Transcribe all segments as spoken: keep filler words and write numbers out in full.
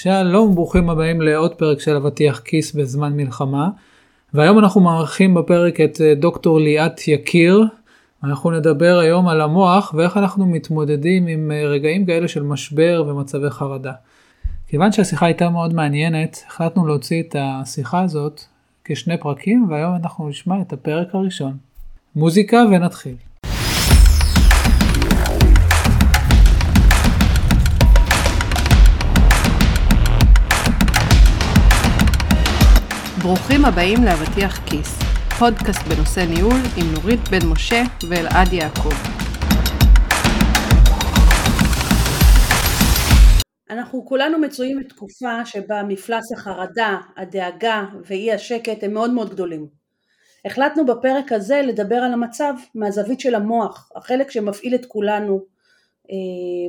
שלום, ברוכים הבאים לעוד פרק של אבטיח כיס בזמן מלחמה. והיום אנחנו מארחים בפרק את דוקטור ליאת יקיר. אנחנו נדבר היום על המוח ואיך אנחנו מתמודדים עם רגעים כאלה של משבר ומצבי חרדה. כיוון שהשיחה הייתה מאוד מעניינת, החלטנו להוציא את השיחה הזאת כשני פרקים, והיום אנחנו נשמע את הפרק הראשון. מוזיקה ונתחיל. ברוכים הבאים לאבטיח כיס, פודקאסט בנושא ניהול עם נורית בן משה ואלעד יעקב. אנחנו כולנו מצויים בתקופה שבה מפלס החרדה, הדאגה ואי השקט הם מאוד מאוד גדולים. החלטנו בפרק הזה לדבר על המצב מהזווית של המוח, החלק שמפעיל את כולנו,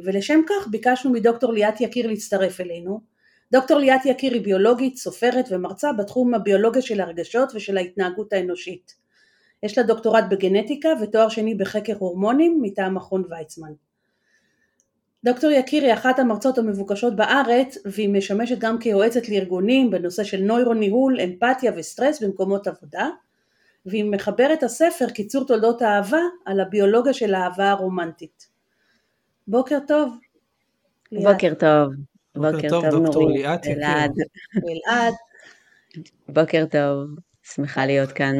ולשם כך ביקשנו מדוקטור ליאת יקיר להצטרף אלינו. דוקטור ליאת יקיר היא ביולוגית, סופרת ומרצה בתחום הביולוגיה של הרגשות ושל ההתנהגות האנושית. יש לה דוקטורט בגנטיקה ותואר שני בחקר הורמונים מטעם מכון ויצמן. דוקטור יקיר היא אחת המרצות המבוקשות בארץ, והיא משמשת גם כיועצת לארגונים בנושא של נוירוניהול, אמפתיה וסטרס במקומות עבודה, והיא מחברת הספר קיצור תולדות האהבה על הביולוגיה של האהבה הרומנטית. בוקר טוב. בוקר טוב. בוקר טוב, דוקטור ליאת יקיר. בוקר טוב, שמחה להיות כאן.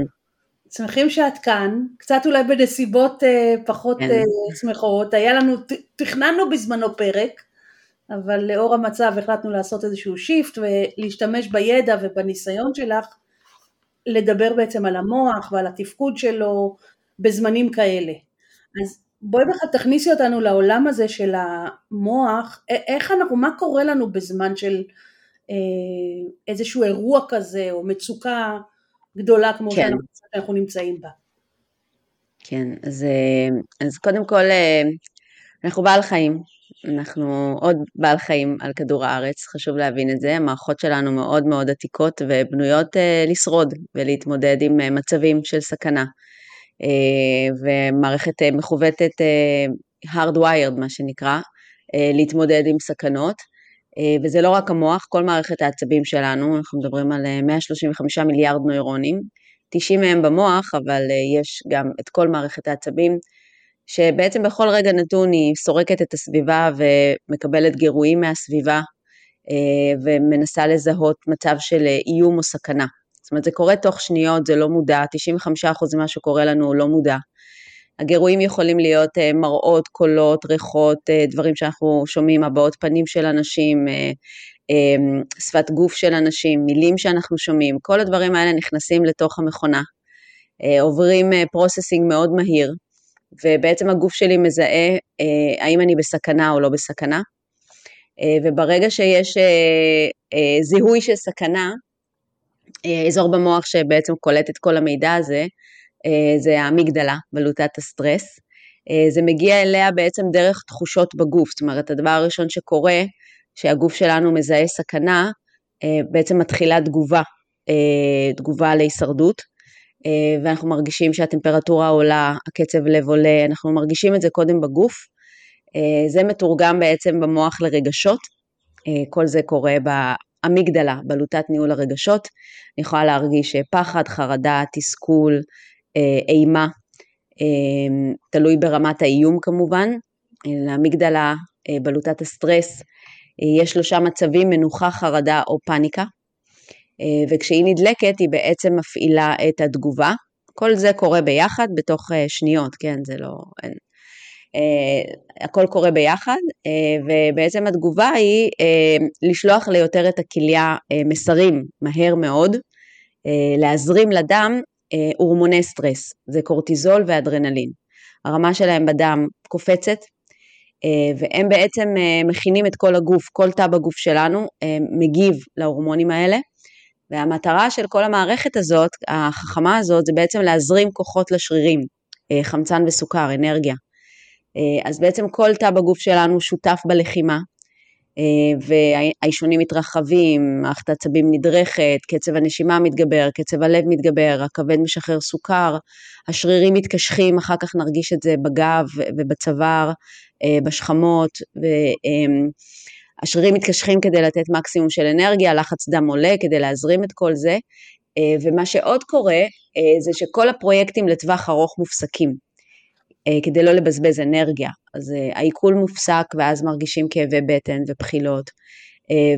שמחים שאת כאן, קצת אולי בנסיבות פחות שמחות, היה לנו, תכננו בזמנו פרק, אבל לאור המצב החלטנו לעשות איזשהו שיפט, ולהשתמש בידע ובניסיון שלך, לדבר בעצם על המוח ועל התפקוד שלו, בזמנים כאלה. אז בואי בכלל תכניסי אותנו לעולם הזה של המוח, איך אנחנו, מה קורה לנו בזמן של איזשהו אירוע כזה, או מצוקה גדולה כמו כן. שאנחנו נמצאים בה. כן, אז, אז קודם כל, אנחנו בעל חיים, אנחנו עוד בעל חיים על כדור הארץ, חשוב להבין את זה, המערכות שלנו מאוד מאוד עתיקות ובנויות לשרוד ולהתמודד עם מצבים של סכנה. ומערכת מכוותת hardwired מה שנקרא, להתמודד עם סכנות, וזה לא רק המוח, כל מערכת העצבים שלנו, אנחנו מדברים על מאה שלושים וחמישה מיליארד נוירונים, תשעים מהם במוח, אבל יש גם את כל מערכת העצבים, שבעצם בכל רגע נתון היא סורקת את הסביבה ומקבלת גירויים מהסביבה, ומנסה לזהות מצב של איום או סכנה. זאת אומרת, זה קורה תוך שניות, זה לא מודע, תשעים וחמישה אחוז ממה שקורה לנו הוא לא מודע. הגירויים יכולים להיות מראות, קולות, ריחות, דברים שאנחנו שומעים, הבעות פנים של אנשים, שפת גוף של אנשים, מילים שאנחנו שומעים, כל הדברים האלה נכנסים לתוך המכונה, עוברים פרוססינג מאוד מהיר, ובעצם הגוף שלי מזהה האם אני בסכנה או לא בסכנה, וברגע שיש זיהוי של סכנה, אזור במוח שבעצם קולט את כל המידע הזה, זה המגדלה, בלוטת הסטרס, זה מגיע אליה בעצם דרך תחושות בגוף, זאת אומרת הדבר הראשון שקורה, שהגוף שלנו מזהה סכנה, בעצם מתחילה תגובה, תגובה להישרדות, ואנחנו מרגישים שהטמפרטורה עולה, הקצב לב עולה, אנחנו מרגישים את זה קודם בגוף, זה מתורגם בעצם במוח לרגשות, כל זה קורה בגוף, המגדלה, בלוטת ניהול הרגשות, אני יכולה להרגיש פחד, חרדה, תסכול, אימה, תלוי ברמת האיום כמובן, המגדלה, בלוטת הסטרס, יש שלושה מצבים, מנוחה, חרדה או פאניקה, וכשהיא נדלקת היא בעצם מפעילה את התגובה, כל זה קורה ביחד בתוך שניות, כן, זה לא... אין. Uh, הכל קורה ביחד, uh, ובעצם התגובה היא uh, לשלוח ליותר את הכליה uh, מסרים מהר מאוד, uh, להזרים לדם uh, הורמוני סטרס, זה קורטיזול ואדרנלין. הרמה שלהם בדם קופצת, uh, והם בעצם uh, מכינים את כל הגוף, כל תא בגוף שלנו, uh, מגיב להורמונים האלה, והמטרה של כל המערכת הזאת, החכמה הזאת, זה בעצם להזרים כוחות לשרירים, uh, חמצן וסוכר, אנרגיה. אז בעצם כל תא בגוף שלנו שותף בלחימה, והאישונים מתרחבים, מערכת העצבים נדרכת, קצב הנשימה מתגבר, קצב הלב מתגבר, הכבד משחרר סוכר, השרירים מתקשחים, אחר כך נרגיש את זה בגב ובצוואר, בשכמות, השרירים מתקשחים כדי לתת מקסימום של אנרגיה, לחץ דם עולה כדי להזרים את כל זה, ומה שעוד קורה זה שכל הפרויקטים לטווח ארוך מופסקים, כדי לא לבזבז אנרגיה, אז העיכול מופסק ואז מרגישים כאבי בטן ובחילות,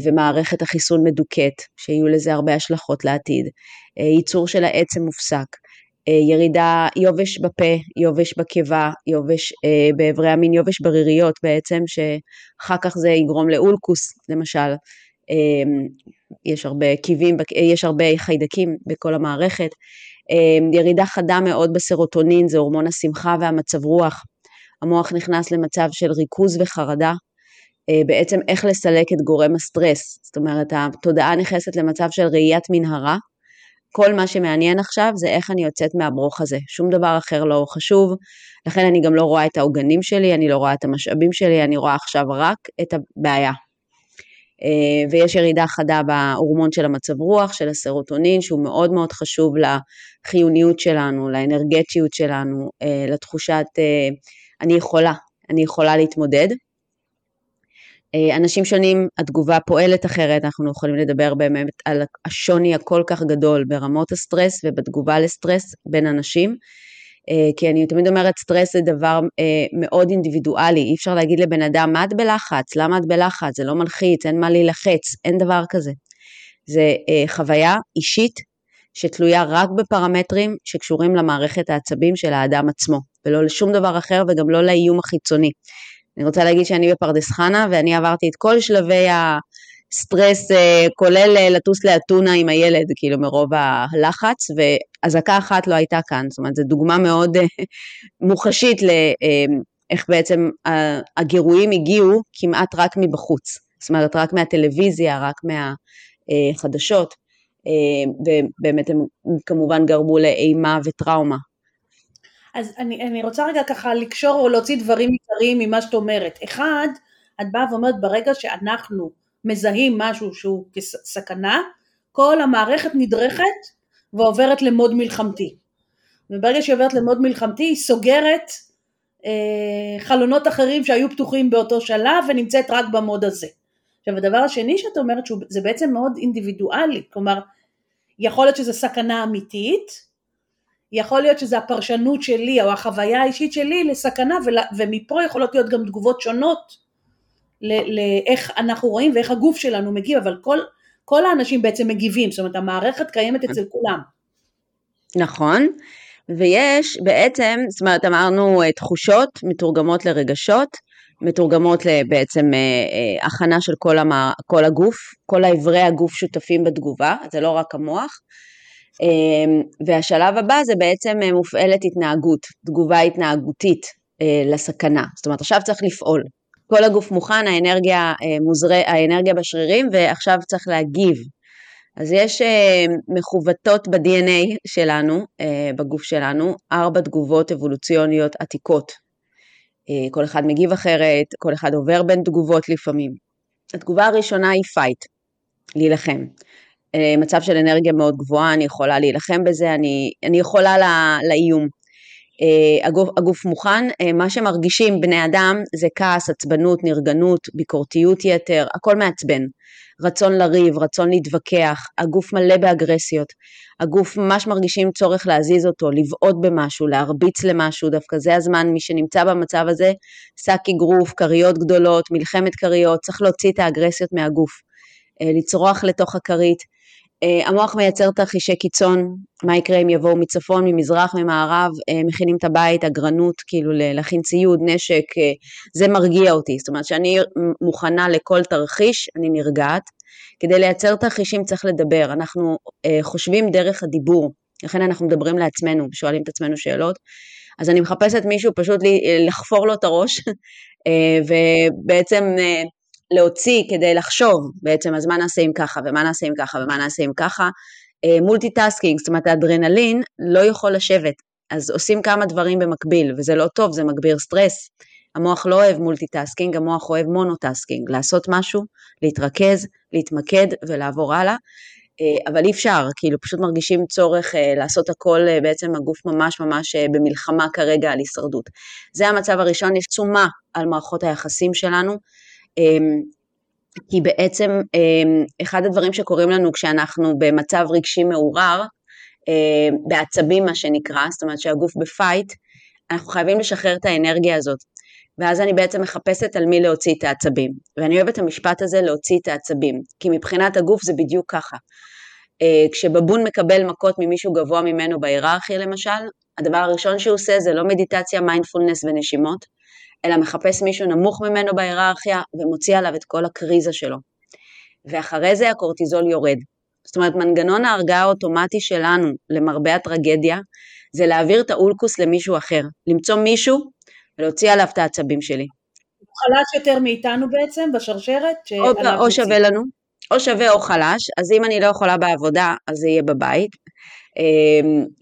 ומערכת החיסון מדוקת, שיהיו לזה הרבה השלכות לעתיד, ייצור של העצם מופסק, ירידה, יובש בפה, יובש בקיבה, יובש בעברי המין, יובש בריריות בעצם, שאחר כך זה יגרום לאולקוס, למשל, יש הרבה קיבים, יש הרבה חיידקים בכל המערכת, ירידה חדה מאוד בסרוטונין, זה הורמון השמחה והמצב רוח, המוח נכנס למצב של ריכוז וחרדה, בעצם איך לסלק את גורם הסטרס, זאת אומרת, התודעה נכנסת למצב של ראיית מנהרה, כל מה שמעניין עכשיו זה איך אני יוצאת מהברוך הזה, שום דבר אחר לא חשוב, לכן אני גם לא רואה את העוגנים שלי, אני לא רואה את המשאבים שלי, אני רואה עכשיו רק את הבעיה. ויש ירידה חדה בהורמון של המצב רוח, של הסרוטונין, שהוא מאוד מאוד חשוב לחיוניות שלנו, לאנרגטיות שלנו, לתחושת אני יכולה, אני יכולה להתמודד. אנשים שונים, התגובה פועלת אחרת, אנחנו יכולים לדבר באמת על השוני הכל כך גדול ברמות הסטרס ובתגובה לסטרס בין אנשים, כי אני תמיד אומרת סטרס זה דבר מאוד אינדיבידואלי, אי אפשר להגיד לבן אדם מה את בלחץ, למה את בלחץ, זה לא מלחיץ, אין מה להילחץ, אין דבר כזה. זה חוויה אישית שתלויה רק בפרמטרים שקשורים למערכת העצבים של האדם עצמו, ולא לשום דבר אחר וגם לא לאיום החיצוני. אני רוצה להגיד שאני בפרדס חנה, ואני עברתי את כל שלבי הסטרס, כולל לטוס לאתונה עם הילד, כאילו מרוב הלחץ, והזעקה אחת לא הייתה כאן, זאת אומרת, זו דוגמה מאוד מוחשית, לאיך בעצם הגירויים הגיעו כמעט רק מבחוץ, זאת אומרת, רק מהטלוויזיה, רק מהחדשות, ובאמת הם כמובן גרמו לאימה וטראומה. אז אני, אני רוצה רגע ככה לקשור או להוציא דברים עיקריים ממה שאת אומרת. אחד, את באה ואומרת ברגע שאנחנו מזהים משהו שהוא כסכנה, כל המערכת נדרכת ועוברת למוד מלחמתי. וברגע שהיא עוברת למוד מלחמתי, היא סוגרת אה, חלונות אחרים שהיו פתוחים באותו שלב ונמצאת רק במוד הזה. עכשיו הדבר השני שאת אומרת, זה בעצם מאוד אינדיבידואלי, כלומר, יכול להיות שזו סכנה אמיתית, יכול להיות שזה הפרשנות שלי, או החוויה האישית שלי לסכנה, ומפה יכולות להיות גם תגובות שונות, לאיך אנחנו רואים, ואיך הגוף שלנו מגיב, אבל כל, כל האנשים בעצם מגיבים, זאת אומרת, המערכת קיימת אצל כולם. נכון, ויש בעצם, זאת אומרת, אמרנו, תחושות מתורגמות לרגשות, מתורגמות בעצם הכנה של כל, המע... כל הגוף, כל העברי הגוף שותפים בתגובה, זה לא רק המוח, והשלב הבא זה בעצם מופעלת התנהגות, תגובה התנהגותית לסכנה, זאת אומרת עכשיו צריך לפעול, כל הגוף מוכן, האנרגיה, מוזרה, האנרגיה בשרירים ועכשיו צריך להגיב, אז יש מחובתות ב-די אן איי שלנו, בגוף שלנו, ארבע תגובות אבולוציוניות עתיקות, כל אחד מגיב אחרת, כל אחד עובר בין תגובות לפעמים, התגובה הראשונה היא fight, להילחם, מצב של אנרגיה מאוד גבוהה, אני יכולה להילחם בזה, אני, אני יכולה לא, לאיום. הגוף, הגוף מוכן, מה שמרגישים בני אדם זה כעס, עצבנות, נרגנות, ביקורתיות יתר, הכל מעצבן. רצון לריב, רצון להתווכח, הגוף מלא באגרסיות. הגוף ממש מרגישים צורך להזיז אותו, לבעוט במשהו, להרביץ למשהו, דווקא זה הזמן, מי שנמצא במצב הזה, שק אגרוף, קריות גדולות, מלחמת קריות, צריך להוציא את האגרסיות מהגוף, לצרוח לתוך הקרית. המוח מייצר תרחישי קיצון, מה יקרה אם יבואו מצפון, ממזרח, ממערב, מכינים את הבית, הגרנות, כאילו להכין ציוד, נשק, זה מרגיע אותי, זאת אומרת שאני מוכנה לכל תרחיש, אני נרגעת, כדי לייצר תרחישים צריך לדבר, אנחנו חושבים דרך הדיבור, לכן אנחנו מדברים לעצמנו, שואלים את עצמנו שאלות, אז אני מחפשת מישהו פשוט לחפור לו את הראש, ובעצם להוציא כדי לחשוב בעצם, אז מה נעשה עם ככה, ומה נעשה עם ככה, ומה נעשה עם ככה, מולטיטאסקינג, זאת אומרת, האדרנלין לא יכול לשבת, אז עושים כמה דברים במקביל, וזה לא טוב, זה מגביר סטרס, המוח לא אוהב מולטיטאסקינג, המוח אוהב מונוטאסקינג, לעשות משהו, להתרכז, להתמקד ולעבור הלאה, אבל אי אפשר, כאילו פשוט מרגישים צורך לעשות הכל, בעצם הגוף ממש ממש במלחמה כרגע על הישרדות, זה המצב הראשון, יש תשומה על מערכות היחסים שלנו, כי בעצם אחד הדברים שקוראים לנו כשאנחנו במצב רגשי מעורר, בעצבים מה שנקרא, זאת אומרת שהגוף בפייט, אנחנו חייבים לשחרר את האנרגיה הזאת. ואז אני בעצם מחפשת על מי להוציא את העצבים. ואני אוהבת המשפט הזה, להוציא את העצבים. כי מבחינת הגוף זה בדיוק ככה. כשבבון מקבל מכות ממישהו גבוה ממנו בהיררכיה למשל, הדבר הראשון שהוא עושה זה לא מדיטציה, מיינדפולנס ונשימות, אלא מחפש מישהו נמוך ממנו בהיררכיה, ומוציא עליו את כל הקריזה שלו. ואחרי זה הקורטיזול יורד. זאת אומרת, מנגנון ההרגעה האוטומטי שלנו, למרבה הטרגדיה, זה להעביר את האולקוס למישהו אחר, למצוא מישהו ולהוציא עליו את העצבים שלי. הוא חלש יותר מאיתנו בעצם בשרשרת? או, או שווה לנו, או שווה או חלש, אז אם אני לא יכולה בעבודה, אז זה יהיה בבית,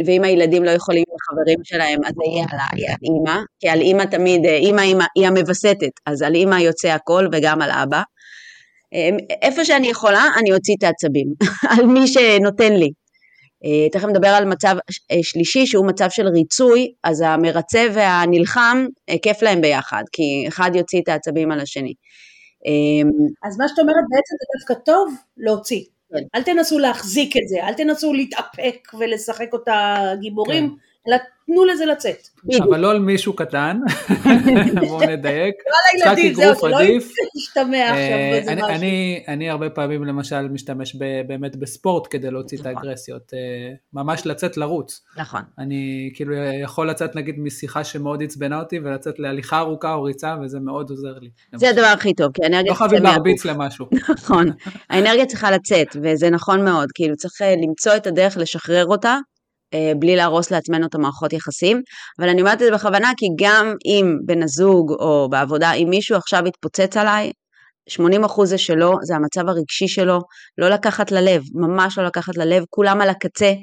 ואם הילדים לא יכולים לחברים שלהם, אז זה יהיה על אימא, כי על אימא תמיד, אימא היא המבסטת, אז על אימא יוצא הכל וגם על אבא. איפה שאני יכולה, אני אוציא את העצבים, על מי שנותן לי. תכף מדבר על מצב שלישי, שהוא מצב של ריצוי, אז המרצה והנלחם, כיף להם ביחד, כי אחד יוציא את העצבים על השני. אז מה שאת אומרת בעצם זה דווקא טוב להוציא, אל תנסו להחזיק את זה, אל תנסו להתאפק ולשחק אותה גיבורים, אלא תנו לזה לצאת. אבל לא על מישהו קטן, בואו נדייק, קצת אגרוף עדיף. אני הרבה פעמים למשל משתמש באמת בספורט כדי להוציא את האגרסיות, ממש לצאת לרוץ. נכון. אני כאילו יכול לצאת נגיד משיחה שמאוד עצבנה אותי, ולצאת להליכה ארוכה או ריצה, וזה מאוד עוזר לי. זה הדבר הכי טוב, כי האנרגיה... לא חייבים להרביץ למשהו. נכון, האנרגיה צריכה לצאת, וזה נכון מאוד, כאילו צריך למצוא את הדרך לשחרר אותה, בלי להרוס לעצמנו את המערכות יחסים, אבל אני אומרת את זה בכוונה, כי גם אם בן הזוג או בעבודה, אם מישהו עכשיו יתפוצץ עליי, שמונים אחוז זה שלו, זה המצב הרגשי שלו, לא לקחת ללב, ממש לא לקחת ללב, כולם על הקצה,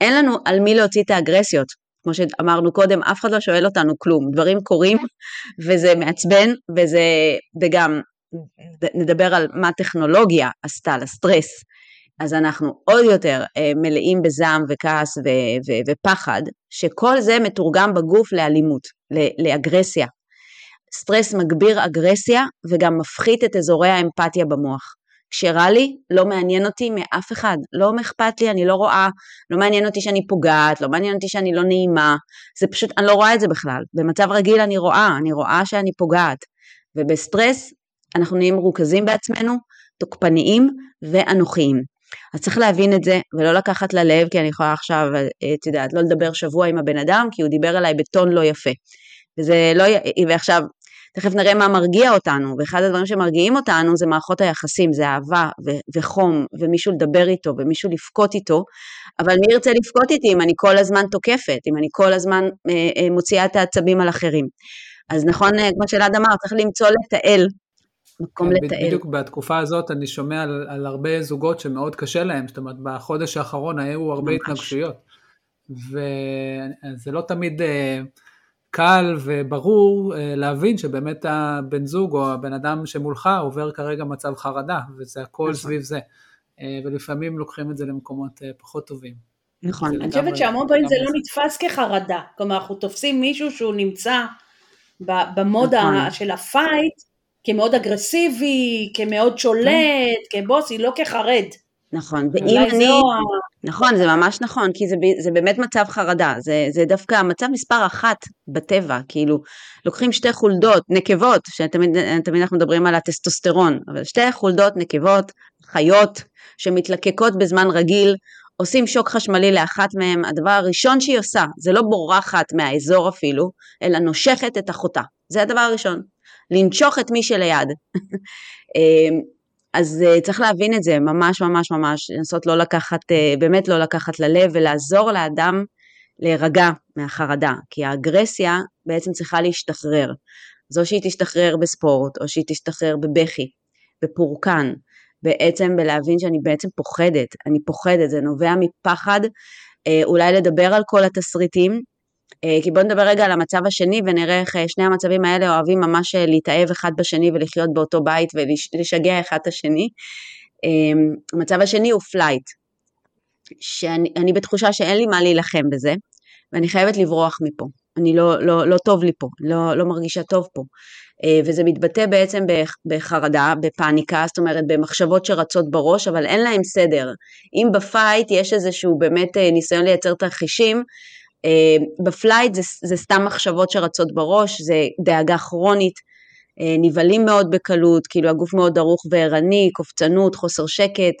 אין לנו על מי להוציא את האגרסיות, כמו שאמרנו קודם, אף אחד לא שואל אותנו כלום, דברים קורים, וזה מעצבן, וזה, וגם נדבר על מה טכנולוגיה עשתה לסטרס, אז אנחנו עוד יותר מלאים בזעם וכעס ו- ו- ופחד, שכל זה מתורגם בגוף לאלימות, לאגרסיה. סטרס מגביר אגרסיה, וגם מפחית את אזורי האמפתיה במוח. כשרע לי, לא מעניין אותי מאף אחד, לא אכפת לי, אני לא רואה, לא מעניין אותי שאני פוגעת, לא מעניין אותי שאני לא נעימה, זה פשוט, אני לא רואה את זה בכלל. במצב רגיל אני רואה, אני רואה שאני פוגעת, ובסטרס אנחנו נהיים מרוכזים בעצמנו, תוקפניים ואנוכיים. אז צריך להבין את זה, ולא לקחת ללב, כי אני יכולה עכשיו, את יודעת, לא לדבר שבוע עם הבן אדם, כי הוא דיבר אליי בטון לא יפה. וזה לא, ועכשיו, תכף נראה מה מרגיע אותנו, ואחד הדברים שמרגיעים אותנו, זה מערכות היחסים, זה אהבה ו- וחום, ומישהו לדבר איתו, ומישהו לפקוט איתו, אבל מי ירצה לפקוט איתי, אם אני כל הזמן תוקפת, אם אני כל הזמן אה, אה, מוציאה את העצבים על אחרים. אז נכון, אה, כמו שלעד אמר, צריך למצוא לתעל, מקום לתאר. בדיוק בתקופה הזאת אני שומע על, על הרבה זוגות שמאוד קשה להם, זאת אומרת בחודש האחרון היו הרבה התנגשויות, וזה לא תמיד אה, קל וברור אה, להבין שבאמת הבן זוג או הבן אדם שמולך עובר כרגע מצב חרדה, וזה הכל סביב זה, אה, ולפעמים לוקחים את זה למקומות אה, פחות טובים. נכון, אני חושבת שהמון פעמים זה לא נתפס כחרדה, כלומר אנחנו תופסים מישהו שהוא נמצא במודה של הפייט, כמאוד אגרסיבי, כמאוד שולט, כבוסי, לא כחרד. נכון, ואם אני... נכון, זה ממש נכון, כי זה באמת מצב חרדה, זה דווקא המצב מספר אחת בטבע, כאילו, לוקחים שתי חולדות, נקבות, שתמיד אנחנו מדברים על הטסטוסטרון, אבל שתי חולדות, נקבות, חיות, שמתלקקות בזמן רגיל, עושים שוק חשמלי לאחת מהם, הדבר הראשון שהיא עושה, זה לא בורחת מהאזור אפילו, אלא נושכת את החוטה, זה הדבר הראשון. לנשוך את מי שליד. אז צריך להבין את זה, ממש ממש ממש, לנסות לא לקחת, באמת לא לקחת ללב, ולעזור לאדם להירגע מהחרדה, כי האגרסיה בעצם צריכה להשתחרר, זו שהיא תשתחרר בספורט, או שהיא תשתחרר בבכי, בפורקן, בעצם בלהבין שאני בעצם פוחדת, אני פוחדת, זה נובע מפחד, אולי לדבר על כל התסריטים, כי בואו נדבר רגע על המצב השני, ונראה איך שני המצבים האלה אוהבים ממש להתאהב אחד בשני, ולחיות באותו בית, ולשגע אחד את השני. המצב השני הוא פלייט, שאני בתחושה שאין לי מה להילחם בזה, ואני חייבת לברוח מפה. אני לא, לא, לא טוב לי פה, לא, לא מרגישה טוב פה. וזה מתבטא בעצם בחרדה, בפאניקה, זאת אומרת, במחשבות שרצות בראש, אבל אין להם סדר. אם בפייט יש איזשהו באמת ניסיון לייצר תרחישים, בפלייט זה, זה סתם מחשבות שרצות בראש, זה דאגה כרונית, נבלים מאוד בקלות, כאילו הגוף מאוד דרוך וערני, קופצנות, חוסר שקט,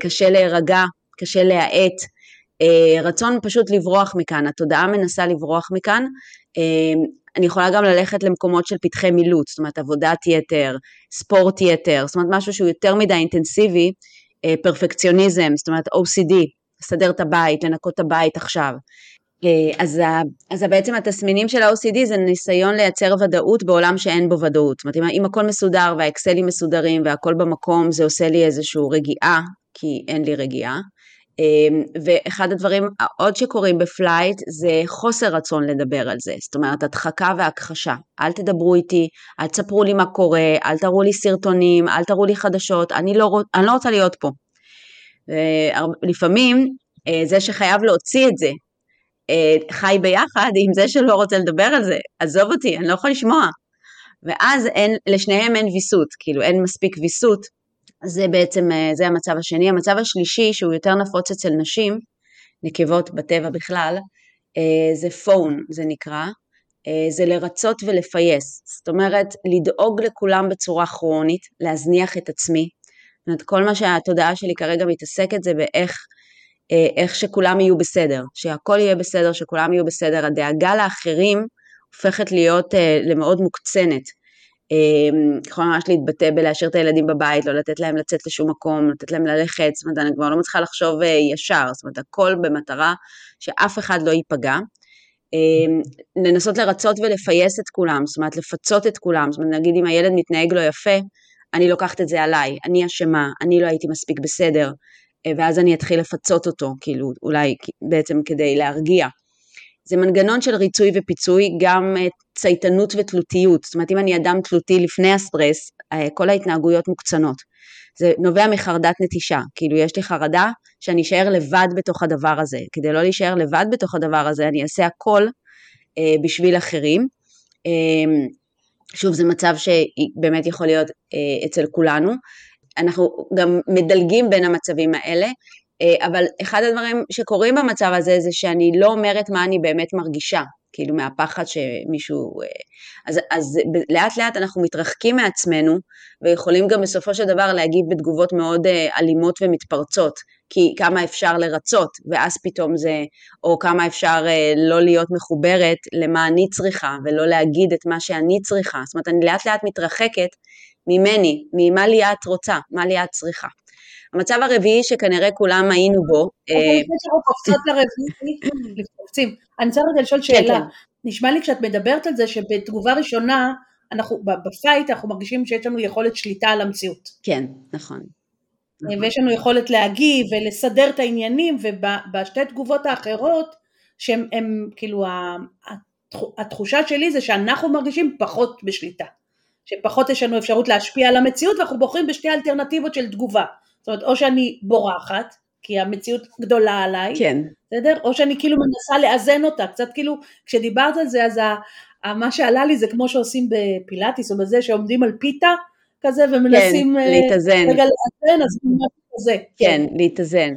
קשה להירגע, קשה להעט, רצון פשוט לברוח מכאן, התודעה מנסה לברוח מכאן, אני יכולה גם ללכת למקומות של פתחי מילוץ, זאת אומרת עבודת יתר, ספורט יתר, זאת אומרת משהו שהוא יותר מדי אינטנסיבי, פרפקציוניזם, זאת אומרת או סי די, לסדר את הבית, לנקות את הבית עכשיו, אז, אז בעצם התסמינים של ה-או סי די זה ניסיון לייצר ודאות בעולם שאין בו ודאות, זאת אומרת אם הכל מסודר והאקסלים מסודרים והכל במקום זה עושה לי איזשהו רגיעה, כי אין לי רגיעה, ואחד הדברים העוד שקורים בפלייט זה חוסר רצון לדבר על זה, זאת אומרת הדחקה והכחשה, אל תדברו איתי, אל תספרו לי מה קורה, אל תראו לי סרטונים, אל תראו לי חדשות, אני לא, אני לא רוצה להיות פה. לפעמים זה שחייב להוציא את זה, חי ביחד עם זה שלא רוצה לדבר על זה, עזוב אותי, אני לא יכול לשמוע, ואז אין, לשניהם אין ויסות, כאילו אין מספיק ויסות, זה בעצם, זה המצב השני. המצב השלישי, שהוא יותר נפוץ אצל נשים, נקבות בטבע בכלל, זה פון, זה נקרא, זה לרצות ולפייס, זאת אומרת, לדאוג לכולם בצורה כרונית, להזניח את עצמי, זאת אומרת, כל מה שהתודעה שלי כרגע מתעסקת, זה באיך, איך שכולם יהיו בסדר, שהכל יהיה בסדר, שכולם יהיו בסדר, הדאגה לאחרים, הופכת להיות למאוד מוקצנת, יכולה ממש להתבטא בלהשאיר את הילדים בבית, לא לתת להם לצאת לשום מקום, לתת להם ללכת, זאת אומרת, אני כבר לא מצליחה לחשוב ישר, זאת אומרת, הכל במטרה שאף אחד לא ייפגע, לנסות לרצות ולפייס את כולם, זאת אומרת, לפצות את כולם, זאת אומרת, נגיד אם הילד מתנהג לא יפה, אני לוקחת את זה עליי, אני אשמה, אני לא הייתי מספיק בסדר, ואז אני אתחיל לפצות אותו, כאילו, אולי בעצם כדי להרגיע. זה מנגנון של ריצוי ופיצוי, גם צייתנות ותלותיות, זאת אומרת, אם אני אדם תלותי לפני הסטרס, כל ההתנהגויות מוקצנות, זה נובע מחרדת נטישה, כאילו יש לי חרדה שאני אשאר לבד בתוך הדבר הזה, כדי לא להישאר לבד בתוך הדבר הזה, אני אעשה הכל אה, בשביל אחרים, אה, שוב, זה מצב שבאמת יכול להיות אה, אצל כולנו, אנחנו גם מדלגים בין המצבים האלה, אבל אחד הדברים שקורים במצב הזה, זה שאני לא אומרת מה אני באמת מרגישה, כאילו מהפחד שמישהו, אז, אז לאט לאט אנחנו מתרחקים מעצמנו, ויכולים גם בסופו של דבר להגיב בתגובות מאוד אלימות ומתפרצות, כי כמה אפשר לרצות, ואז פתאום זה, או כמה אפשר לא להיות מחוברת למה אני צריכה, ולא להגיד את מה שאני צריכה, זאת אומרת אני לאט לאט מתרחקת ממני, ממה ליאת רוצה, מה ליאת צריכה. המצב הרביעי שכנראה כולם היינו בו. אני צריך לשאול שאלה, נשמע לי כשאת מדברת על זה שבתגובה ראשונה, בפייט אנחנו מרגישים שיש לנו יכולת שליטה על המציאות. כן, נכון. ויש לנו יכולת להגיב ולסדר את העניינים, ובשתי תגובות האחרות, שהם כאילו, התחושה שלי זה שאנחנו מרגישים פחות בשליטה, שפחות יש לנו אפשרות להשפיע על המציאות, ואנחנו בוחרים בשתי אלטרנטיבות של תגובה. זאת אומרת, או שאני בורחת, כי המציאות גדולה עליי, כן. בסדר? או שאני כאילו מנסה לאזן אותה, קצת כאילו, כשדיברת על זה, אז מה שעלה לי זה כמו שעושים בפילאטיס, או בזה שעומדים על פיתה כזה, ומנסים... כן, להתאזן. רגע לאזן, אז מה כזה? כן, להתאזן.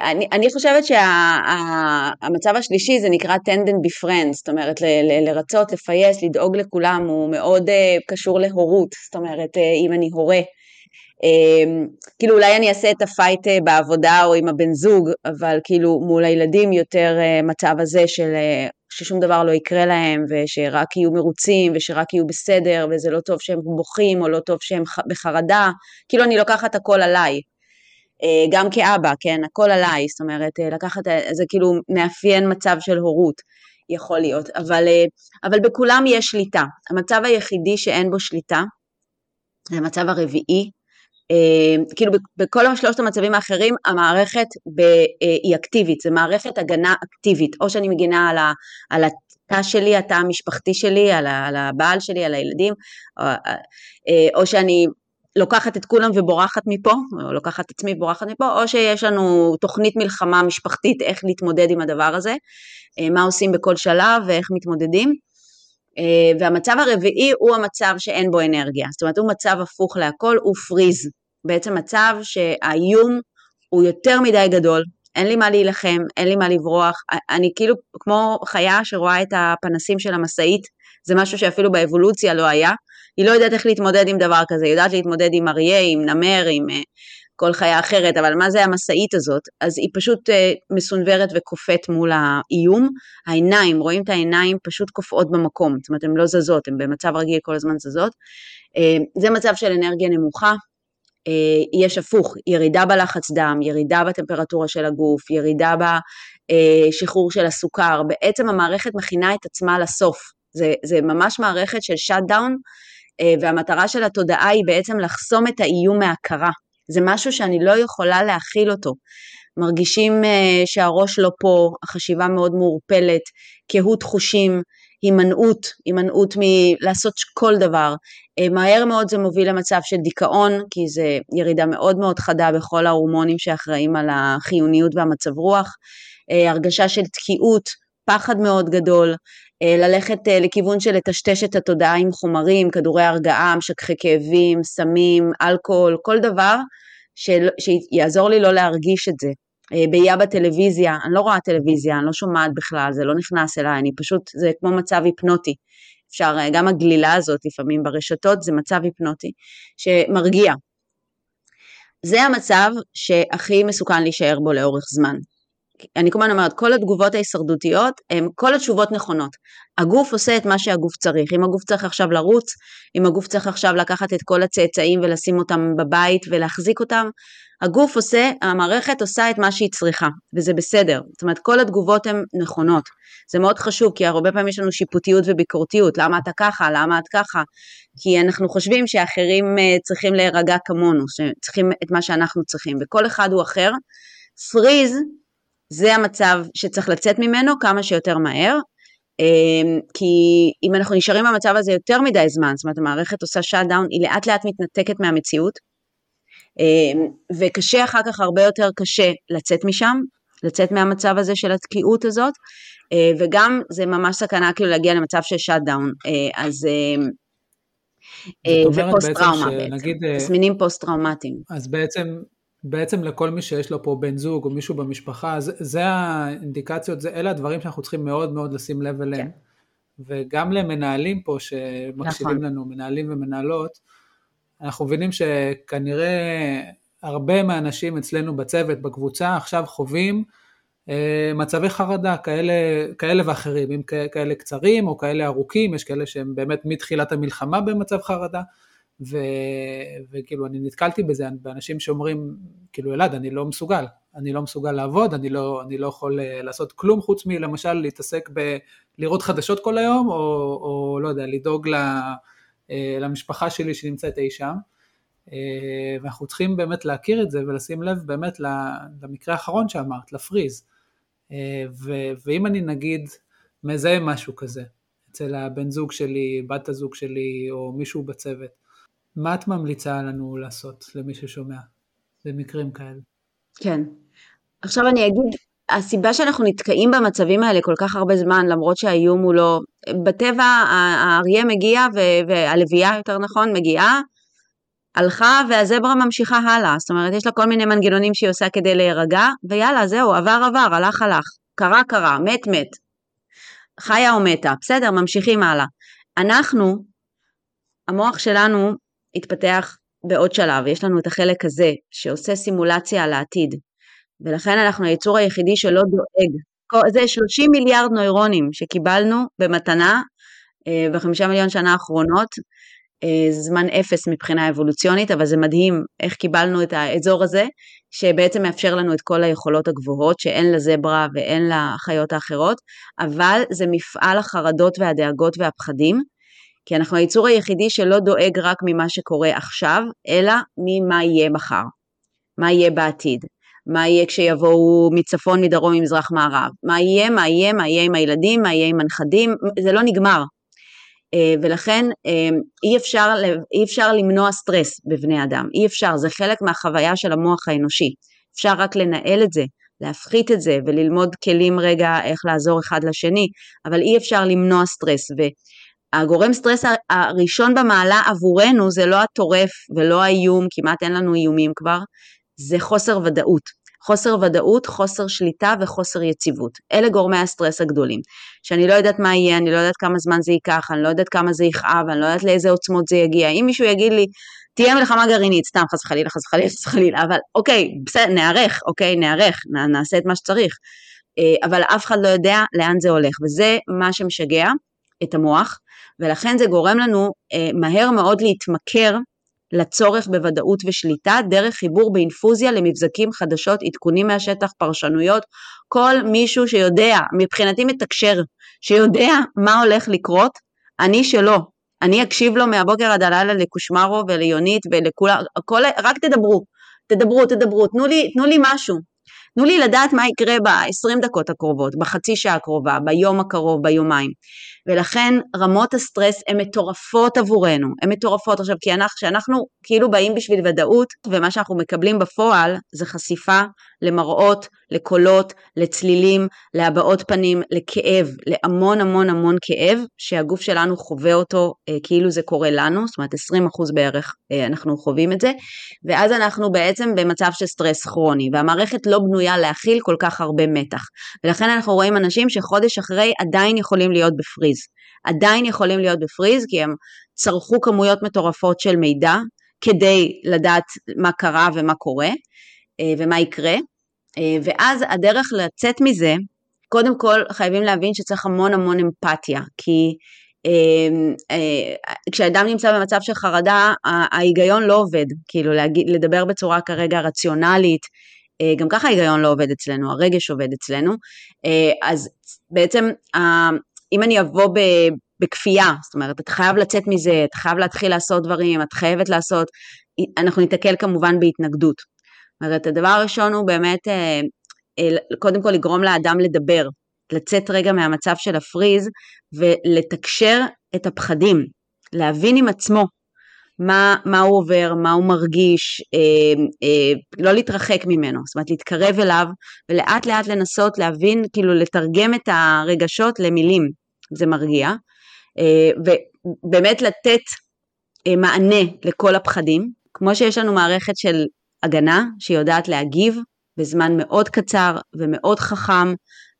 אני, אני חושבת שהמצב שה, השלישי זה נקרא tend and befriend, זאת אומרת ל, ל, לרצות, לפייס, לדאוג לכולם, הוא מאוד uh, קשור להורות, זאת אומרת uh, אם אני הורה, um, כאילו אולי אני אעשה את הפייט uh, בעבודה או עם הבן זוג, אבל כאילו מול הילדים יותר uh, מצב הזה של uh, ששום דבר לא יקרה להם ושרק יהיו מרוצים ושרק יהיו בסדר וזה לא טוב שהם בוכים או לא טוב שהם בחרדה, כאילו אני לוקחת הכל עליי. גם כאבא, כן, הכל עליי, זאת אומרת, לקחת, זה כאילו מאפיין מצב של הורות, יכול להיות, אבל, אבל בכולם יש שליטה, המצב היחידי שאין בו שליטה, זה המצב הרביעי, כאילו בכל השלושת המצבים האחרים, המערכת היא אקטיבית, זה מערכת הגנה אקטיבית, או שאני מגינה על ה... על ה התא שלי, התא המשפחתי שלי, על, ה, על הבעל שלי, על הילדים, או, או שאני לוקחת את כולם ובורחת מפה, או לוקחת את עצמי ובורחת מפה, או שיש לנו תוכנית מלחמה משפחתית, איך להתמודד עם הדבר הזה, מה עושים בכל שלב ואיך מתמודדים, והמצב הרביעי הוא המצב שאין בו אנרגיה, זאת אומרת הוא מצב הפוך להכל, הוא פריז, בעצם מצב שהאיום הוא יותר מדי גדול, אין לי מה להילחם, אין לי מה לברוח, אני כאילו כמו חיה שרואה את הפנסים של המסעית, זה משהו שאפילו באבולוציה לא היה, היא לא יודעת איך להתמודד עם דבר כזה, היא יודעת להתמודד עם אריה, עם נמר, עם uh, כל חיה אחרת, אבל מה זה המסעית הזאת? אז היא פשוט uh, מסונברת וקופאת מול האיום, העיניים, רואים את העיניים פשוט קופאות במקום, זאת אומרת, הן לא זזות, הן במצב רגיל כל הזמן זזות, uh, זה מצב של אנרגיה נמוכה, uh, יש הפוך, ירידה בלחץ דם, ירידה בטמפרטורה של הגוף, ירידה בשחרור של הסוכר, בעצם המערכת מכינה את עצמה לסוף, זה, זה ממש מערכת של שאט-דאון, והמטרה של התודעה היא בעצם לחסום את האיום מההכרה, זה משהו שאני לא יכולה להכיל אותו, מרגישים שהראש לא פה, החשיבה מאוד מעורפלת, קהות חושים, הימנעות, הימנעות מלעשות כל דבר, מהר מאוד זה מוביל למצב של דיכאון, כי זה ירידה מאוד מאוד חדה בכל ההורמונים שאחראים על החיוניות והמצב רוח, הרגשה של תקיעות, פחד מאוד גדול, ללכת לכיוון של לטשטש את התודעה עם חומרים, כדורי הרגעה, משככי כאבים, סמים, אלכוהול, כל דבר של, שיעזור לי לא להרגיש את זה. בעיה בטלוויזיה, אני לא רואה טלוויזיה, אני לא שומעת בכלל, זה לא נכנס אליי, אני פשוט, זה כמו מצב היפנוטי. אפשר, גם הגלילה הזאת לפעמים ברשתות, זה מצב היפנוטי שמרגיע. זה המצב שהכי מסוכן להישאר בו לאורך זמן. אני כמובן אומרת, כל התגובות ההישרדותיות, הם כל התשובות נכונות. הגוף עושה את מה שהגוף צריך. אם הגוף צריך עכשיו לרוץ, אם הגוף צריך עכשיו לקחת את כל הצאצאים ולשים אותם בבית ולהחזיק אותם, הגוף עושה, המערכת עושה את מה שהיא צריכה, וזה בסדר. זאת אומרת, כל התגובות הן נכונות. זה מאוד חשוב, כי הרבה פעמים יש לנו שיפוטיות וביקורתיות. למה אתה ככה? למה את ככה? כי אנחנו חושבים שאחרים צריכים להירגע כמונו, שצריכים את מה שאנחנו צריכים, וכל אחד הוא אחר. פריז, זה המצב שצריך לצאת ממנו כמה שיותר מהר, כי אם אנחנו נשארים במצב הזה יותר מדי זמן, זאת אומרת המערכת עושה שאט דאון, היא לאט לאט מתנתקת מהמציאות, וקשה אחר כך הרבה יותר קשה לצאת משם, לצאת מהמצב הזה של התקיעות הזאת, וגם זה ממש סכנה כאילו להגיע למצב של שאט דאון, אז... ופוסט טראומה בעצם, תסמינים פוסט טראומטיים. אז בעצם... בעצם לכל מי שיש לו פה בן זוג או מישהו במשפחה, זה, זה האינדיקציות, זה, אלה הדברים שאנחנו צריכים מאוד מאוד לשים לב אליהם. כן. וגם למנהלים פה שמקשיבים נכון. לנו, מנהלים ומנהלות, אנחנו מבינים שכנראה הרבה מהאנשים אצלנו בצוות, בקבוצה, עכשיו חווים אה, מצבי חרדה כאלה, כאלה ואחרים, אם כאלה קצרים או כאלה ארוכים, יש כאלה שהם באמת מתחילת המלחמה במצב חרדה, ו... וכאילו אני נתקלתי בזה באנשים שאומרים, כאילו ילד, אני לא מסוגל, אני לא מסוגל לעבוד, אני לא, אני לא יכול לעשות כלום חוץ מי, למשל, להתעסק בלראות חדשות כל היום, או, או לא יודע, לדאוג למשפחה שלי שנמצאת אי שם, ואנחנו צריכים באמת להכיר את זה, ולשים לב באמת למקרה האחרון שאמרת, לפריז, ו... ואם אני נגיד מזהה משהו כזה, אצל הבן זוג שלי, בת הזוג שלי, או מישהו בצוות, מה את ממליצה לנו לעשות למי ששומע במקרים כאלה? כן. עכשיו אני אגיד, הסיבה שאנחנו נתקעים במצבים האלה כל כך הרבה זמן, למרות שהאיום הוא לא... בטבע האריה מגיע, והלוויה יותר נכון מגיעה, הלכה והזברה ממשיכה הלאה. זאת אומרת, יש לה כל מיני מנגנונים שהיא עושה כדי להירגע, ויאללה, זהו, עבר עבר, הלך הלך, קרה קרה, מת מת, חיה או מתה, בסדר, ממשיכים הלאה. אנחנו, המוח שלנו, התפתח בעוד שלב, יש לנו את החלק הזה, שעושה סימולציה על העתיד, ולכן אנחנו היצור היחידי שלא דואג, זה שלושים מיליארד נוירונים, שקיבלנו במתנה, בחמישה מיליון שנה האחרונות, זמן אפס מבחינה אבולוציונית, אבל זה מדהים איך קיבלנו את האזור הזה, שבעצם מאפשר לנו את כל היכולות הגבוהות, שאין לזברה ואין לחיות האחרות, אבל זה מפעל החרדות והדאגות והפחדים, כי אנחנו היצור היחידי שלא דואג רק ממה שקורה עכשיו, אלא ממה יהיה מחר, מה יהיה בעתיד, מה יהיה כשיבואו מצפון, מדרום, ממזרח, מערב, מה יהיה, מה יהיה, מה יהיה עם הילדים, מה יהיה עם הנכדים, זה לא נגמר. ולכן אי אפשר, אי אפשר למנוע סטרס בבני אדם, אי אפשר, זה חלק מהחוויה של המוח האנושי, אפשר רק לנהל את זה, להפחית את זה וללמוד כלים רגע איך לעזור אחד לשני, אבל אי אפשר למנוע סטרס, והגורם סטרס הראשון במעלה עבורנו זה לא הטורף ולא האיום, כמעט אין לנו איומים כבר, זה חוסר ודאות. חוסר ודאות, חוסר שליטה וחוסר יציבות. אלה גורמי הסטרס הגדולים. שאני לא יודעת מה יהיה, אני לא יודעת כמה זמן זה ייקח, אני לא יודעת כמה זה יכאב, אני לא יודעת לאיזה עוצמות זה יגיע. אם מישהו יגיד לי, תהיה מלחמה גרעינית, סתם חס וחלילה, חס וחלילה, חס וחלילה, אבל אוקיי, בסדר, נערך, אוקיי, נערך, נעשה את מה שצריך. אבל אף אחד לא יודע לאן זה הולך, וזה מה שמשגע את המוח, ולכן זה גורם לנו מהר מאוד להתמכר לצורך בוודאות ושליטה, דרך חיבור באינפוזיה למבזקים, חדשות, עדכונים מהשטח, פרשנויות, כל מישהו שיודע, מבחינתי מתקשר, שיודע מה הולך לקרות, אני שלא, אני אקשיב לו מהבוקר עד הלילה לקושמרו וליונית ולכולם, הכל, רק תדברו, תדברו, תדברו, תנו לי, תנו לי משהו, תנו לי לדעת מה יקרה ב-עשרים דקות הקרובות, בחצי שעה הקרובה, ביום הקרוב, ביומיים. ולכן רמות הסטרס הן מטורפות עבורנו, הן מטורפות עכשיו, כי אנחנו, שאנחנו כאילו באים בשביל ודאות, ומה שאנחנו מקבלים בפועל זה חשיפה למראות, לקולות, לצלילים, להבעות פנים, לכאב, להמון המון המון כאב, שהגוף שלנו חווה אותו אה, כאילו זה קורה לנו, זאת אומרת עשרים אחוז בערך אה, אנחנו חווים את זה, ואז אנחנו בעצם במצב של סטרס כרוני, והמערכת לא בנויה להכיל כל כך הרבה מתח, ולכן אנחנו רואים אנשים שחודש אחרי עדיין יכולים להיות בפריז, עדיין יכולים להיות בפריז, כי הם צרכו כמויות מטורפות של מידע, כדי לדעת מה קרה ומה קורה, ומה יקרה, ואז הדרך לצאת מזה, קודם כל חייבים להבין שצריך המון המון אמפתיה, כי כשאדם נמצא במצב של חרדה, ההיגיון לא עובד, כאילו לדבר בצורה כרגע רציונלית, גם ככה ההיגיון לא עובד אצלנו, הרגש עובד אצלנו, אז בעצם אם אני אבוא בכפייה, זאת אומרת, את חייב לצאת מזה, את חייב להתחיל לעשות דברים, את חייבת לעשות, אנחנו ניתקל כמובן בהתנגדות. זאת אומרת, הדבר הראשון הוא באמת, קודם כל לגרום לאדם לדבר, לצאת רגע מהמצב של הפריז, ולתקשר את הפחדים, להבין עם עצמו, מה, מה הוא עובר, מה הוא מרגיש, אה, אה, לא להתרחק ממנו, זאת אומרת להתקרב אליו, ולאט לאט לנסות להבין, כאילו לתרגם את הרגשות למילים, זה מרגיע, אה, ובאמת לתת אה, מענה לכל הפחדים, כמו שיש לנו מערכת של הגנה, שיודעת להגיב בזמן מאוד קצר ומאוד חכם,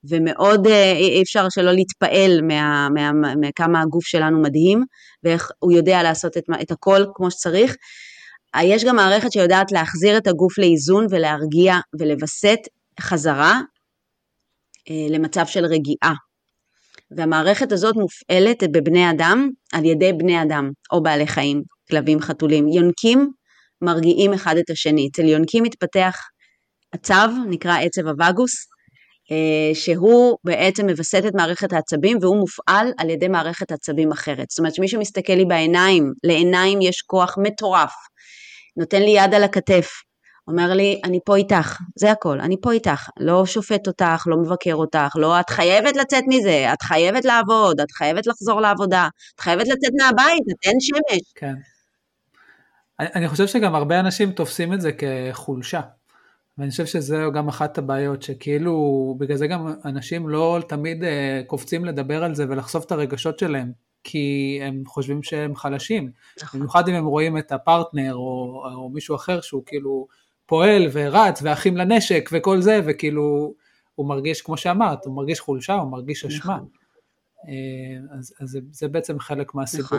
ומאוד אי אפשר שלא להתפעל מה, מה, מה, מה, כמה הגוף שלנו מדהים, ואיך הוא יודע לעשות את, את הכל כמו שצריך. יש גם מערכת שיודעת להחזיר את הגוף לאיזון ולהרגיע ולבסט חזרה אה, למצב של רגיעה. והמערכת הזאת מופעלת בבני אדם, על ידי בני אדם או בעלי חיים, כלבים, חתולים. יונקים מרגיעים אחד את השני. אצל יונקים מתפתח עצב, נקרא עצב הווגוס, שהוא בעצם מבסט את מערכת העצבים, והוא מופעל על ידי מערכת העצבים אחרת. זאת אומרת, שמי שמסתכל לי בעיניים, לעיניים יש כוח מטורף, נותן לי יד על הכתף, אומר לי, אני פה איתך, זה הכל, אני פה איתך, לא שופט אותך, לא מבקר אותך, לא, את חייבת לצאת מזה, את חייבת לעבוד, את חייבת לחזור לעבודה, את חייבת לצאת מהבית, את אין שמש. כן. אני חושב שגם הרבה אנשים תופסים את זה כחולשה. ואני חושב שזה גם אחת הבעיות, שכאילו, בגלל זה גם אנשים לא תמיד קופצים לדבר על זה, ולחשוף את הרגשות שלהם, כי הם חושבים שהם חלשים, במיוחד אם הם רואים את הפרטנר, או, או מישהו אחר שהוא כאילו פועל ורץ, ואחים לנשק וכל זה, וכאילו הוא מרגיש, כמו שאמרת, הוא מרגיש חולשה, הוא מרגיש אשמה, אז, אז זה, זה בעצם חלק מהסיפור.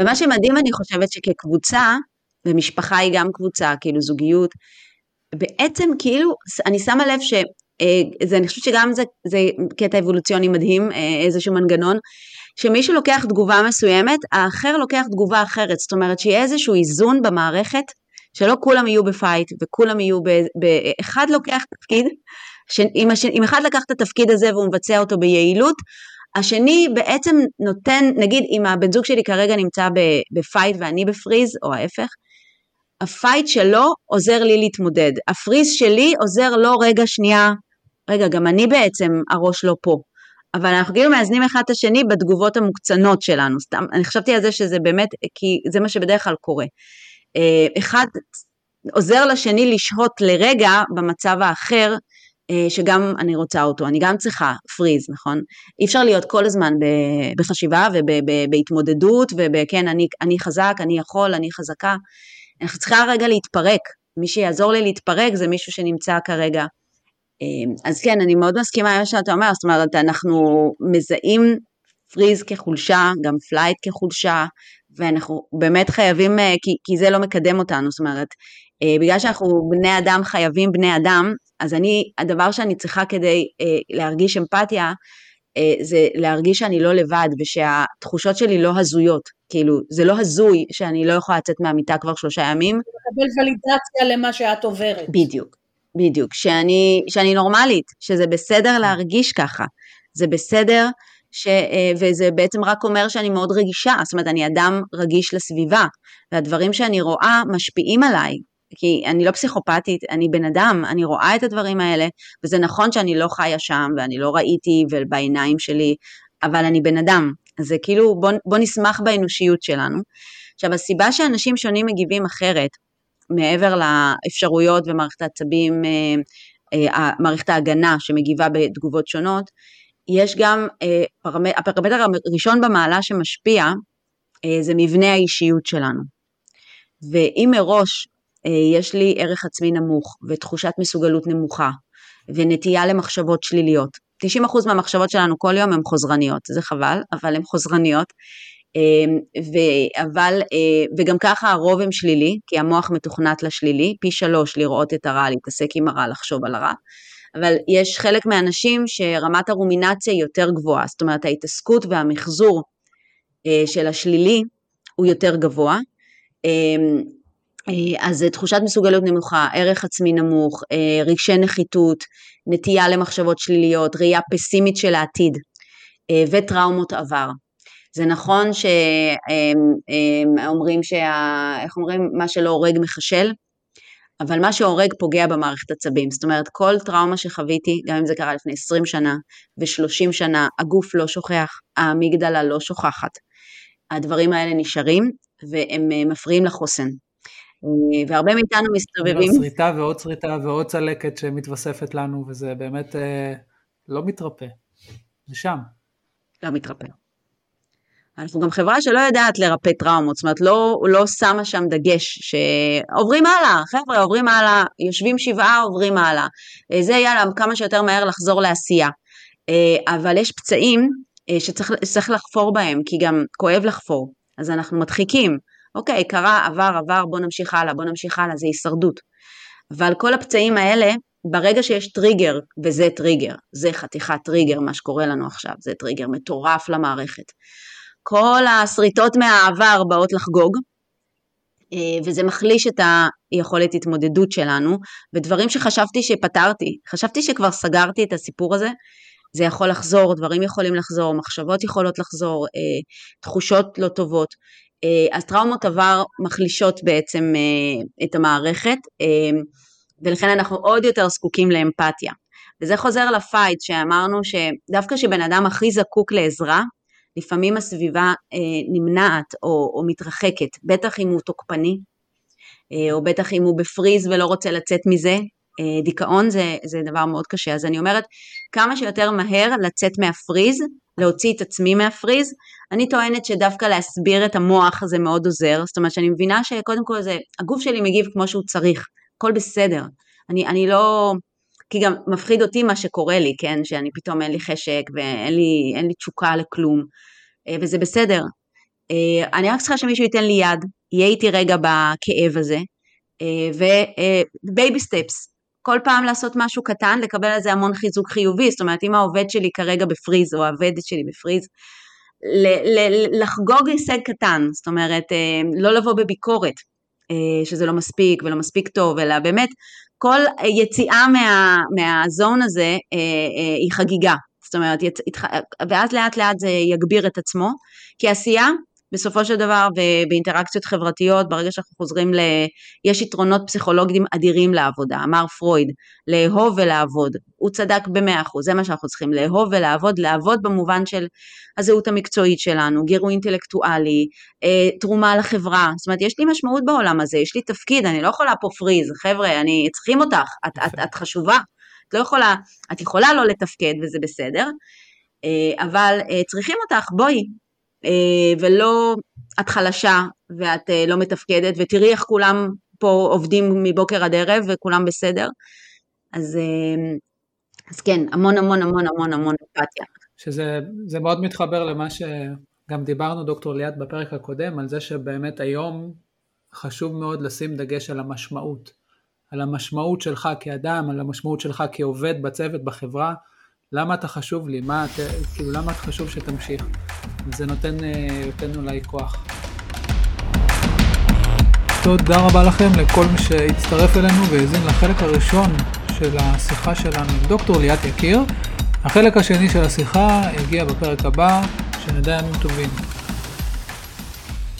ומה שמדהים אני חושבת שכקבוצה, ומשפחה היא גם קבוצה, כאילו זוגיות, בעצם כאילו, אני שמה לב שזה, אני חושבת שגם זה, זה קטע אבולוציוני מדהים, איזשהו מנגנון, שמישהו לוקח תגובה מסוימת, האחר לוקח תגובה אחרת, זאת אומרת שיהיה איזשהו איזון במערכת, שלא כולם יהיו בפייט, וכולם יהיו, ב, ב, אחד לוקח תפקיד, שאם, אם אחד לקח את התפקיד הזה, והוא מבצע אותו ביעילות, השני בעצם נותן, נגיד אם הבן זוג שלי כרגע נמצא בפייט, ואני בפריז, או ההפך, הפייט שלו עוזר לי להתמודד, הפריז שלי עוזר לו רגע שנייה, רגע גם אני בעצם הראש לא פה, אבל אנחנו כאילו מאזנים אחד את השני בתגובות המוקצנות שלנו. סתם, אני חשבתי על זה שזה באמת, כי זה מה שבדרך כלל קורה. אחד עוזר לשני לשהות לרגע במצב האחר, שגם אני רוצה אותו, אני גם צריכה פריז, נכון? אי אפשר להיות כל הזמן בחשיבה ובהתמודדות, ובכן, אני, אני חזק, אני יכול, אני חזקה. אני צריכה רגע להתפרק. מי שיעזור לי להתפרק זה מישהו שנמצא כרגע. אז כן, אני מאוד מסכימה עם מה שאתה אומר, זאת אומרת, אנחנו מזהים פריז כחולשה, גם פלייט כחולשה, ואנחנו באמת חייבים, כי, כי זה לא מקדם אותנו, זאת אומרת, בגלל שאנחנו בני אדם חייבים בני אדם, אז אני, הדבר שאני צריכה כדי להרגיש אמפתיה, זה להרגיש שאני לא לבד, ושהתחושות שלי לא הזויות, כאילו, זה לא הזוי שאני לא יכולה לצאת מהמיטה כבר שלושה ימים. לקבל ולידציה למה שאת עוברת. בדיוק. בדיוק, שאני, שאני נורמלית, שזה בסדר להרגיש ככה, זה בסדר, ש, וזה בעצם רק אומר שאני מאוד רגישה, זאת אומרת, אני אדם רגיש לסביבה, והדברים שאני רואה משפיעים עליי, כי אני לא פסיכופתית, אני בן אדם, אני רואה את הדברים האלה, וזה נכון שאני לא חיה שם, ואני לא ראיתי, ובעיניים שלי, אבל אני בן אדם, אז זה כאילו, בוא, בוא נשמח באנושיות שלנו. עכשיו, הסיבה שאנשים שונים מגיבים אחרת, מעבר לאפשרויות ומערכת העצבים, מערכת ההגנה שמגיבה בתגובות שונות, יש גם, הפרמטר הראשון במעלה שמשפיע, זה מבנה האישיות שלנו. ואם מראש יש לי ערך עצמי נמוך, ותחושת מסוגלות נמוכה, ונטייה למחשבות שליליות, תשעים אחוז מהמחשבות שלנו כל יום הן חוזרניות, זה חבל, אבל הן חוזרניות, אבל, וגם ככה הרוב הם שלילי, כי המוח מתוכנת לשלילי, פי שלוש לראות את הרע, להתעסק עם הרע, לחשוב על הרע, אבל יש חלק מהאנשים שרמת הרומינציה היא יותר גבוהה, זאת אומרת ההתעסקות והמחזור של השלילי הוא יותר גבוה, אז תחושת מסוגלות נמוכה, ערך עצמי נמוך, רגשי נחיתות, נטייה למחשבות שליליות, ראייה פסימית של העתיד וטראומות עבר. זה נכון שאומרים שה... איך אומרים? מה שלא הורג מחשל, אבל מה שהורג פוגע במערכת עצבים. זאת אומרת, כל טראומה שחוויתי, גם אם זה קרה לפני עשרים שנה ו-שלושים שנה, הגוף לא שוכח, המגדלה לא שוכחת. הדברים האלה נשארים, והם מפריעים לחוסן. והרבה מאיתנו מסתובבים... שריטה ועוד שריטה ועוד צלקת שמתווספת לנו, וזה באמת לא מתרפא. זה שם. לא מתרפא. אנחנו גם חברה שלא יודעת לרפא טראומות, זאת אומרת, לא, לא שמה שם דגש, שעוברים הלאה, חבר'ה, עוברים הלאה, יושבים שבעה, עוברים הלאה, זה יאללה, כמה שיותר מהר לחזור לעשייה, אבל יש פצעים שצריך, שצריך לחפור בהם, כי גם כואב לחפור, אז אנחנו מדחיקים, אוקיי, קרה, עבר, עבר, בוא נמשיך הלאה, בוא נמשיך הלאה, זה הישרדות, אבל כל הפצעים האלה, ברגע שיש טריגר, וזה טריגר, זה חתיכת טריגר, מה שקורה לנו עכשיו, זה טריגר מטורף למערכת, כל הסריטות מהעבר באות לחגוג, וזה מחליש את היכולת התמודדות שלנו, ודברים שחשבתי שפתרתי, חשבתי שכבר סגרתי את הסיפור הזה, זה יכול לחזור, דברים יכולים לחזור, מחשבות יכולות לחזור, תחושות לא טובות, אז טראומות עבר מחלישות בעצם את המערכת, ולכן אנחנו עוד יותר זקוקים לאמפתיה, וזה חוזר לפייט שאמרנו שדווקא שבן אדם הכי זקוק לעזרה, לפעמים הסביבה אה, נמנעת או, או מתרחקת, בטח אם הוא תוקפני, אה, או בטח אם הוא בפריז ולא רוצה לצאת מזה, אה, דיכאון זה, זה דבר מאוד קשה, אז אני אומרת, כמה שיותר מהר לצאת מהפריז, להוציא את עצמי מהפריז, אני טוענת שדווקא להסביר את המוח זה מאוד עוזר, זאת אומרת שאני מבינה שקודם כל זה, הגוף שלי מגיב כמו שהוא צריך, הכל בסדר, אני, אני לא... כי גם מפחיד אותי מה שקורה לי, כן, שאני פתאום אין לי חשק, ואין לי, אין לי תשוקה לכלום, וזה בסדר. אני רק צריכה שמישהו ייתן לי יד, יהיה איתי רגע בכאב הזה, ובייבי סטפס, כל פעם לעשות משהו קטן, לקבל על זה המון חיזוק חיובי, זאת אומרת, אם העובד שלי כרגע בפריז, או העובדת שלי בפריז, ל- ל- לחגוג הישג קטן, זאת אומרת, לא לבוא בביקורת, שזה לא מספיק, ולא מספיק טוב, אלא באמת, כל יציאה מה, מהזון הזה אה, אה, היא חגיגה, זאת אומרת, יצ... ואז לאט לאט זה יגביר את עצמו, כי עשייה בסופו של דבר, ובאינטראקציות חברתיות, ברגע שאנחנו חוזרים ל... יש יתרונות פסיכולוגיים אדירים לעבודה, אמר פרויד, לאהוב ולעבוד, הוא צדק במאה אחוז, זה מה שאנחנו צריכים, לאהוב ולעבוד, לעבוד במובן של הזהות המקצועית שלנו, גירוי אינטלקטואלי, תרומה לחברה, זאת אומרת, יש לי משמעות בעולם הזה, יש לי תפקיד, אני לא יכולה פה פריז, חבר'ה, אני צריכים אותך, את, את, את חשובה, את לא יכולה, את יכולה לא לתפקד וזה בסדר, אבל צריכים אותך, בואי, ולא את חלשה ואת לא מתפקדת, ותראי איך כולם פה עובדים מבוקר עד ערב וכולם בסדר, אז, אז כן, המון המון המון המון המון פתיה. שזה זה מאוד מתחבר למה שגם דיברנו דוקטור ליאת בפרק הקודם, על זה שבאמת היום חשוב מאוד לשים דגש על המשמעות, על המשמעות שלך כאדם, על המשמעות שלך כעובד בצוות, בחברה, למה אתה חשוב לי, מה, כאילו למה את חשוב שתמשיך, זה נותן, נותן אולי כוח. תודה רבה לכם לכל מי שהצטרף אלינו והזין לחלק הראשון של השיחה שלנו עם דוקטור ליאת יקיר, החלק השני של השיחה הגיע בפרק הבא, שנדע ימים טובים.